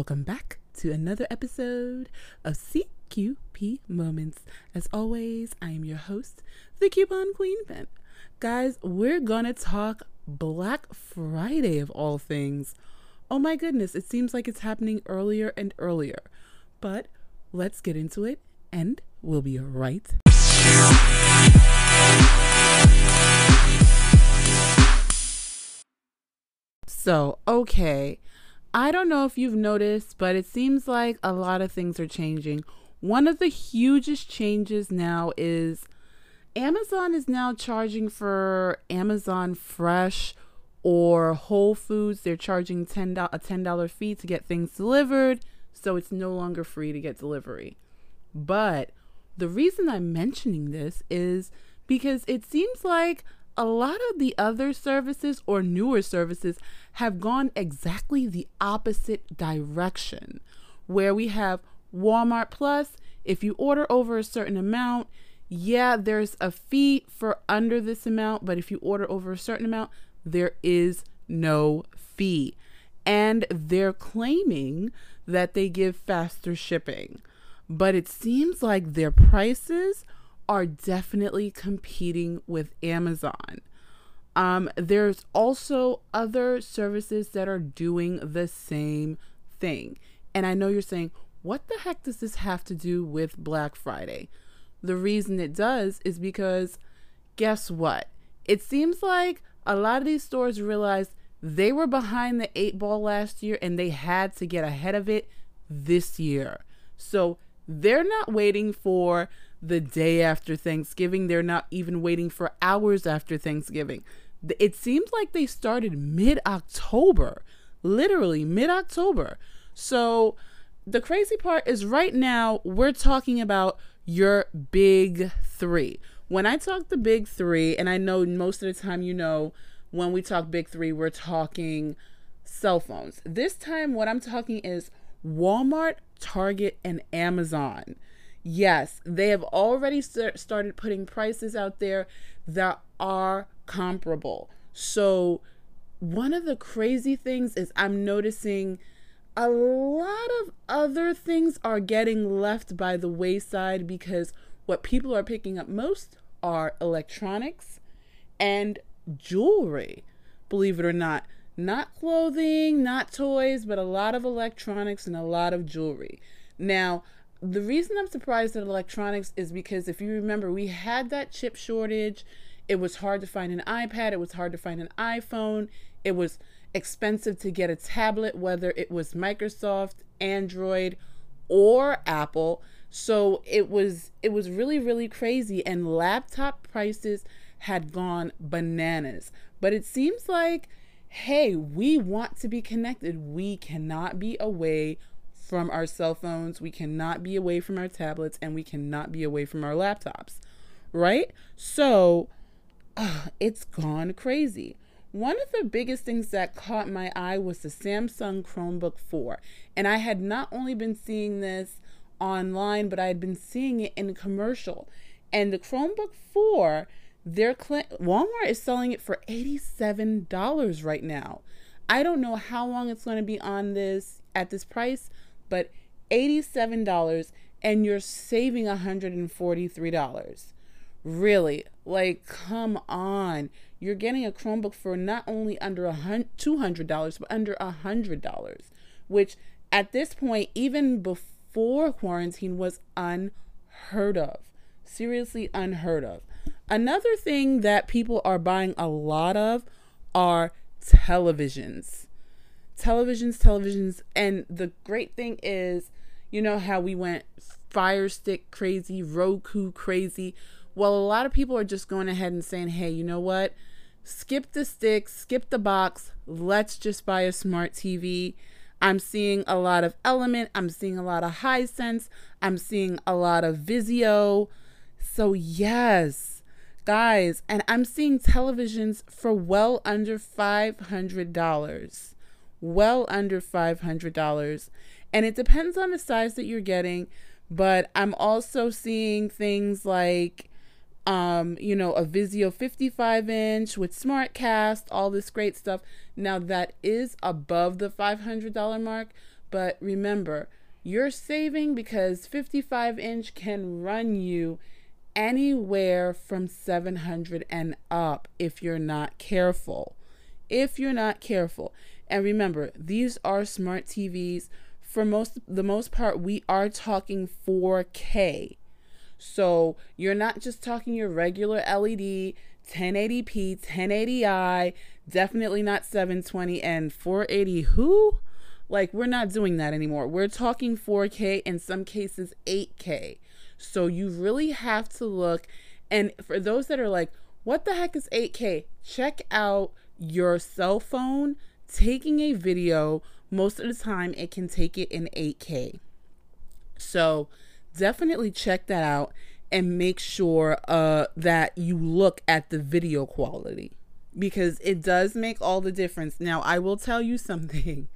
Welcome back to another episode of CQP Moments. As always, I am your host, the Coupon Queen Pen. Guys, we're gonna talk Black Friday of all things. Oh my goodness, it seems like it's happening earlier and earlier. But let's get into it and we'll be right back. So, okay. I don't know if you've noticed, but it seems like a lot of things are changing. One of the hugest changes now is Amazon is now charging for Amazon Fresh or Whole Foods. They're charging $10 fee to get things delivered, so it's no longer free to get delivery. But the reason I'm mentioning this is because it seems like a lot of the other services or newer services have gone exactly the opposite direction, where we have Walmart Plus. If you order over a certain amount, yeah, there's a fee for under this amount, but if you order over a certain amount, there is no fee. And they're claiming that they give faster shipping, but it seems like their prices are definitely competing with Amazon. There's also other services that are doing the same thing. And I know you're saying, what the heck does this have to do with Black Friday? The reason it does is because guess what? It seems like a lot of these stores realized they were behind the eight ball last year and they had to get ahead of it this year. So they're not waiting for the day after Thanksgiving. They're not even waiting for hours after Thanksgiving. It seems like they started mid-October, literally mid-October. So the crazy part is right now we're talking about your big three. When I talk the big three, and I know most of the time, you know, when we talk big three, we're talking cell phones. This time what I'm talking is Walmart, Target, and Amazon. Yes, they have already started putting prices out there that are comparable. So one of the crazy things is I'm noticing a lot of other things are getting left by the wayside because what people are picking up most are electronics and jewelry, believe it or not. Not clothing, not toys, but a lot of electronics and a lot of jewelry. Now, the reason I'm surprised at electronics is because if you remember, we had that chip shortage. It was hard to find an iPad. It was hard to find an iPhone. It was expensive to get a tablet, whether it was Microsoft, Android, or Apple. So it was really, really crazy. And laptop prices had gone bananas. But it seems like, hey, we want to be connected. We cannot be away from our cell phones, we cannot be away from our tablets, and we cannot be away from our laptops, right? So it's gone crazy. One of the biggest things that caught my eye was the Samsung Chromebook 4. And I had not only been seeing this online, but I had been seeing it in commercial. And the Chromebook 4, Walmart is selling it for $87 right now. I don't know how long it's going to be on this at this price, but $87, and you're saving $143. Really, like, come on. You're getting a Chromebook for not only under $200, but under $100, which at this point, even before quarantine, was unheard of. Seriously unheard of. Another thing that people are buying a lot of are televisions. Televisions. And the great thing is, you know how we went Fire Stick crazy, Roku crazy. Well, a lot of people are just going ahead and saying, hey, you know what? Skip the stick, skip the box. Let's just buy a smart TV. I'm seeing a lot of Element. I'm seeing a lot of Hisense. I'm seeing a lot of Vizio. So yes, guys, and I'm seeing televisions for well under $500. Well under $500, and it depends on the size that you're getting, but I'm also seeing things like a Vizio 55-inch with SmartCast, all this great stuff. Now that is above the $500 mark, But remember, you're saving because 55 inch can run you anywhere from 700 and up if you're not careful. And remember, these are smart TVs. For the most part, we are talking 4K. So you're not just talking your regular LED, 1080p, 1080i, definitely not 720 and 480. Who? Like, we're not doing that anymore. We're talking 4K, in some cases 8K. So you really have to look. And for those that are like, what the heck is 8K? Check out your cell phone taking a video. Most of the time it can take it in 8K. So definitely check that out and make sure that you look at the video quality, because it does make all the difference. Now, I will tell you something.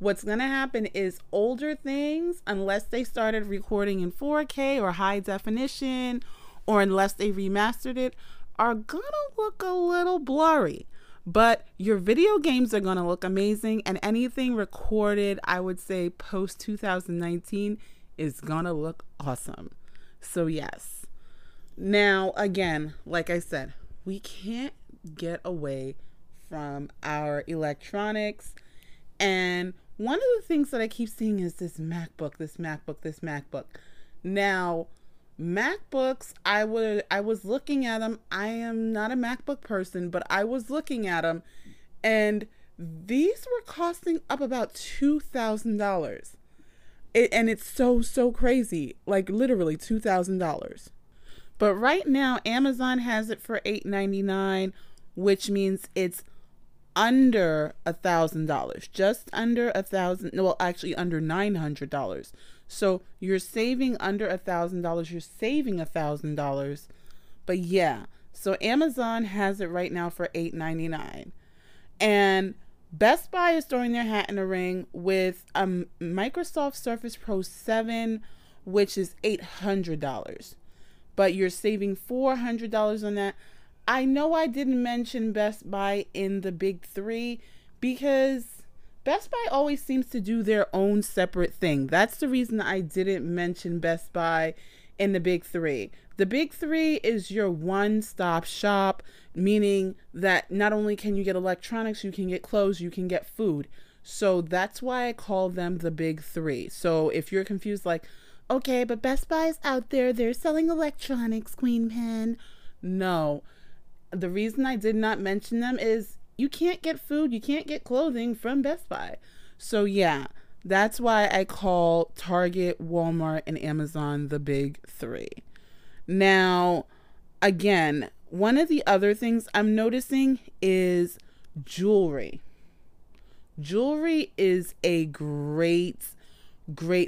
What's gonna happen is older things, unless they started recording in 4K or high definition, or unless they remastered it, are gonna look a little blurry. But your video games are gonna look amazing, and anything recorded, I would say post 2019, is gonna look awesome. So yes. Now, again, like I said, we can't get away from our electronics. And one of the things that I keep seeing is this MacBook. Now, MacBooks, I was looking at them. I am not a MacBook person, but I was looking at them, and these were costing up about $2,000. And it's so crazy, like literally $2,000. But right now, Amazon has it for $899, which means it's under $1,000, just under $1,000. Well, actually under $900. So you're saving under $1,000. You're saving $1,000. But yeah, so Amazon has it right now for $899, and Best Buy is throwing their hat in the ring with Microsoft Surface Pro 7, which is $800. But you're saving $400 on that. I know I didn't mention Best Buy in the big three because Best Buy always seems to do their own separate thing. That's the reason I didn't mention Best Buy in the big three. The big three is your one-stop shop, meaning that not only can you get electronics, you can get clothes, you can get food. So that's why I call them the big three. So if you're confused, like, okay, but Best Buy's out there, they're selling electronics, Queen Pen. No. The reason I did not mention them is you can't get food, you can't get clothing from Best Buy. So yeah, that's why I call Target, Walmart, and Amazon the big three. Now, again, one of the other things I'm noticing is jewelry. Jewelry is a great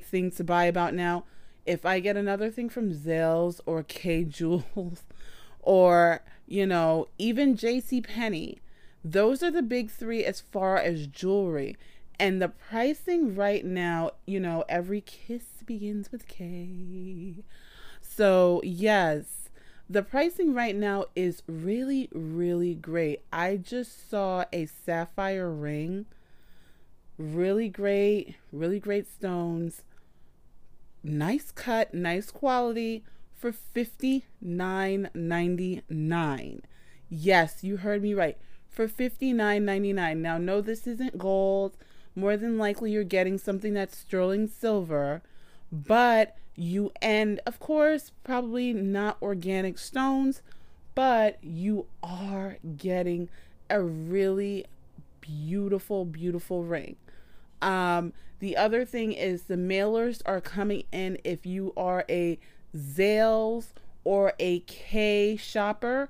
thing to buy about now. If I get another thing from Zales or K Jewels, or, you know, even JCPenney, those are the big three as far as jewelry. And the pricing right now, you know, every kiss begins with K. So yes, the pricing right now is really great. I just saw a sapphire ring, really great stones, nice cut, nice quality, for $59.99. Yes, you heard me right, for $59.99. Now, no, this isn't gold. More than likely you're getting something that's sterling silver, but you, and of course, probably not organic stones, but you are getting a really beautiful ring. The other thing is the mailers are coming in. If you are a Zales or a K shopper,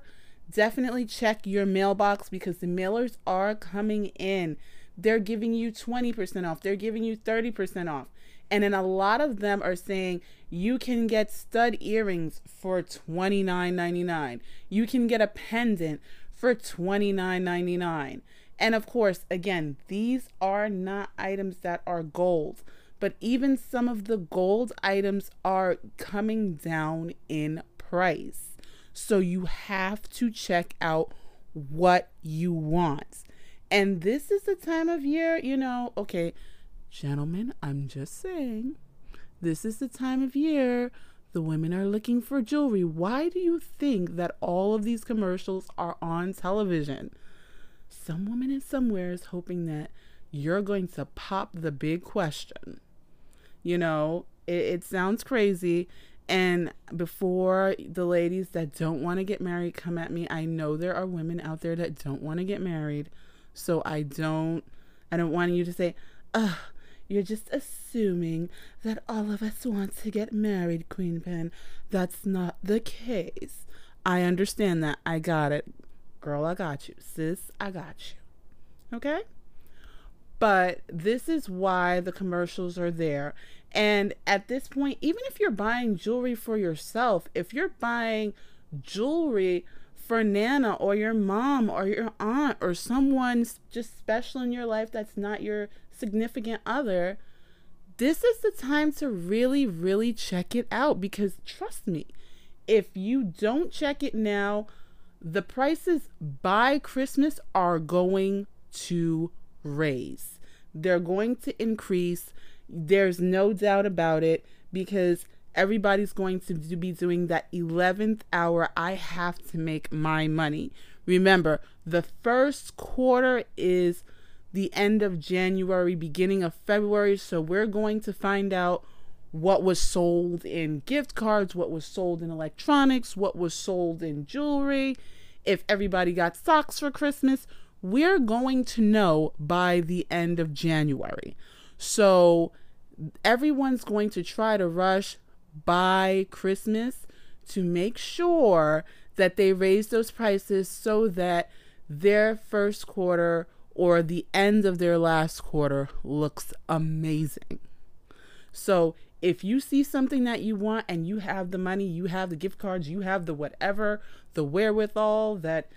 definitely check your mailbox, because the mailers are coming in. They're giving you 20% off. They're giving you 30% off. And then a lot of them are saying you can get stud earrings for $29.99. You can get a pendant for $29.99. And of course, again, these are not items that are gold, but even some of the gold items are coming down in price. So you have to check out what you want. And this is the time of year, you know, okay, Gentlemen, I'm just saying, this is the time of year the women are looking for jewelry. Why do you think that all of these commercials are on television? Some woman in somewhere is hoping that you're going to pop the big question. You know, it sounds crazy. And before the ladies that don't want to get married come at me, I know there are women out there that don't want to get married. So I don't want you to say, ugh, you're just assuming that all of us want to get married, Queen Pen. That's not the case. I understand that. I got it. Girl, I got you. Sis, I got you. Okay? But this is why the commercials are there. And at this point, even if you're buying jewelry for yourself, if you're buying jewelry for Nana or your mom or your aunt or someone just special in your life that's not your significant other, this is the time to really, really check it out. Because trust me, if you don't check it now, the prices by Christmas are going to raise. They're going to increase. There's no doubt about it, because everybody's going to be doing that 11th hour. I have to make my money. Remember, the first quarter is the end of January, beginning of February. So we're going to find out what was sold in gift cards, what was sold in electronics, what was sold in jewelry, if everybody got socks for Christmas. We're going to know by the end of January. So everyone's going to try to rush by Christmas to make sure that they raise those prices so that their first quarter or the end of their last quarter looks amazing. So if you see something that you want and you have the money, you have the gift cards, you have the whatever, the wherewithal, that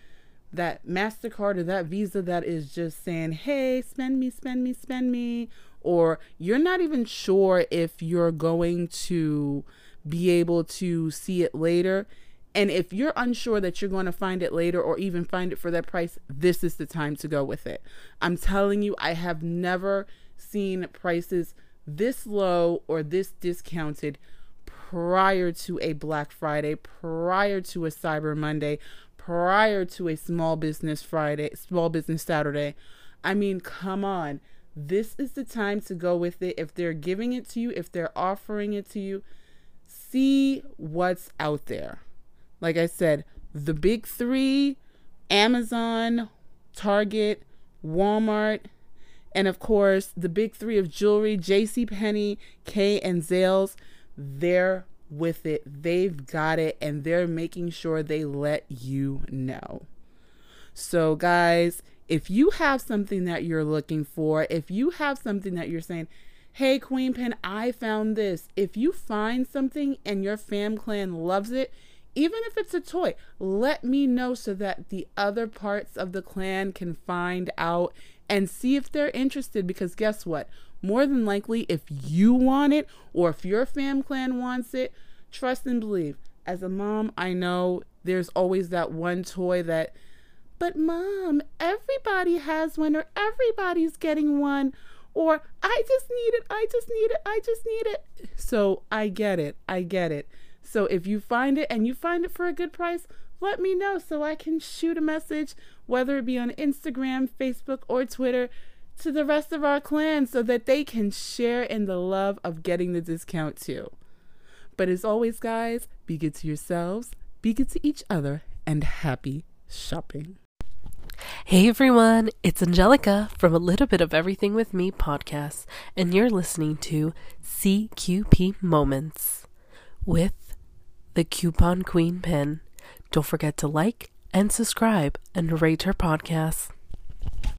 MasterCard or that Visa that is just saying, hey, spend me, spend me, spend me, or you're not even sure if you're going to be able to see it later. And if you're unsure that you're going to find it later or even find it for that price, this is the time to go with it. I'm telling you, I have never seen prices this low or this discounted prior to a Black Friday, prior to a Cyber Monday, prior to a Small Business Friday, Small Business Saturday. I mean, come on. This is the time to go with it. If they're giving it to you, if they're offering it to you, see what's out there. Like I said, the big three, Amazon, Target, Walmart, and of course, the big three of jewelry, JCPenney, K and Zales, they're with it. They've got it, and they're making sure they let you know. So guys, if you have something that you're looking for, if you have something that you're saying, hey, Queen Pen, I found this. If you find something and your fam clan loves it, even if it's a toy, let me know so that the other parts of the clan can find out and see if they're interested. Because guess what? More than likely, if you want it or if your fam clan wants it, trust and believe. As a mom, I know there's always that one toy that, but mom, everybody has one, or everybody's getting one, or I just need it, I just need it, I just need it. So I get it, I get it. So if you find it and you find it for a good price, let me know so I can shoot a message, whether it be on Instagram, Facebook, or Twitter, to the rest of our clan so that they can share in the love of getting the discount too. But as always, guys, be good to yourselves, be good to each other, and happy shopping. Hey everyone, it's Angelica from A Little Bit of Everything With Me podcast, and you're listening to CQP Moments with the Coupon Queen Pen. Don't forget to like and subscribe and rate her podcast.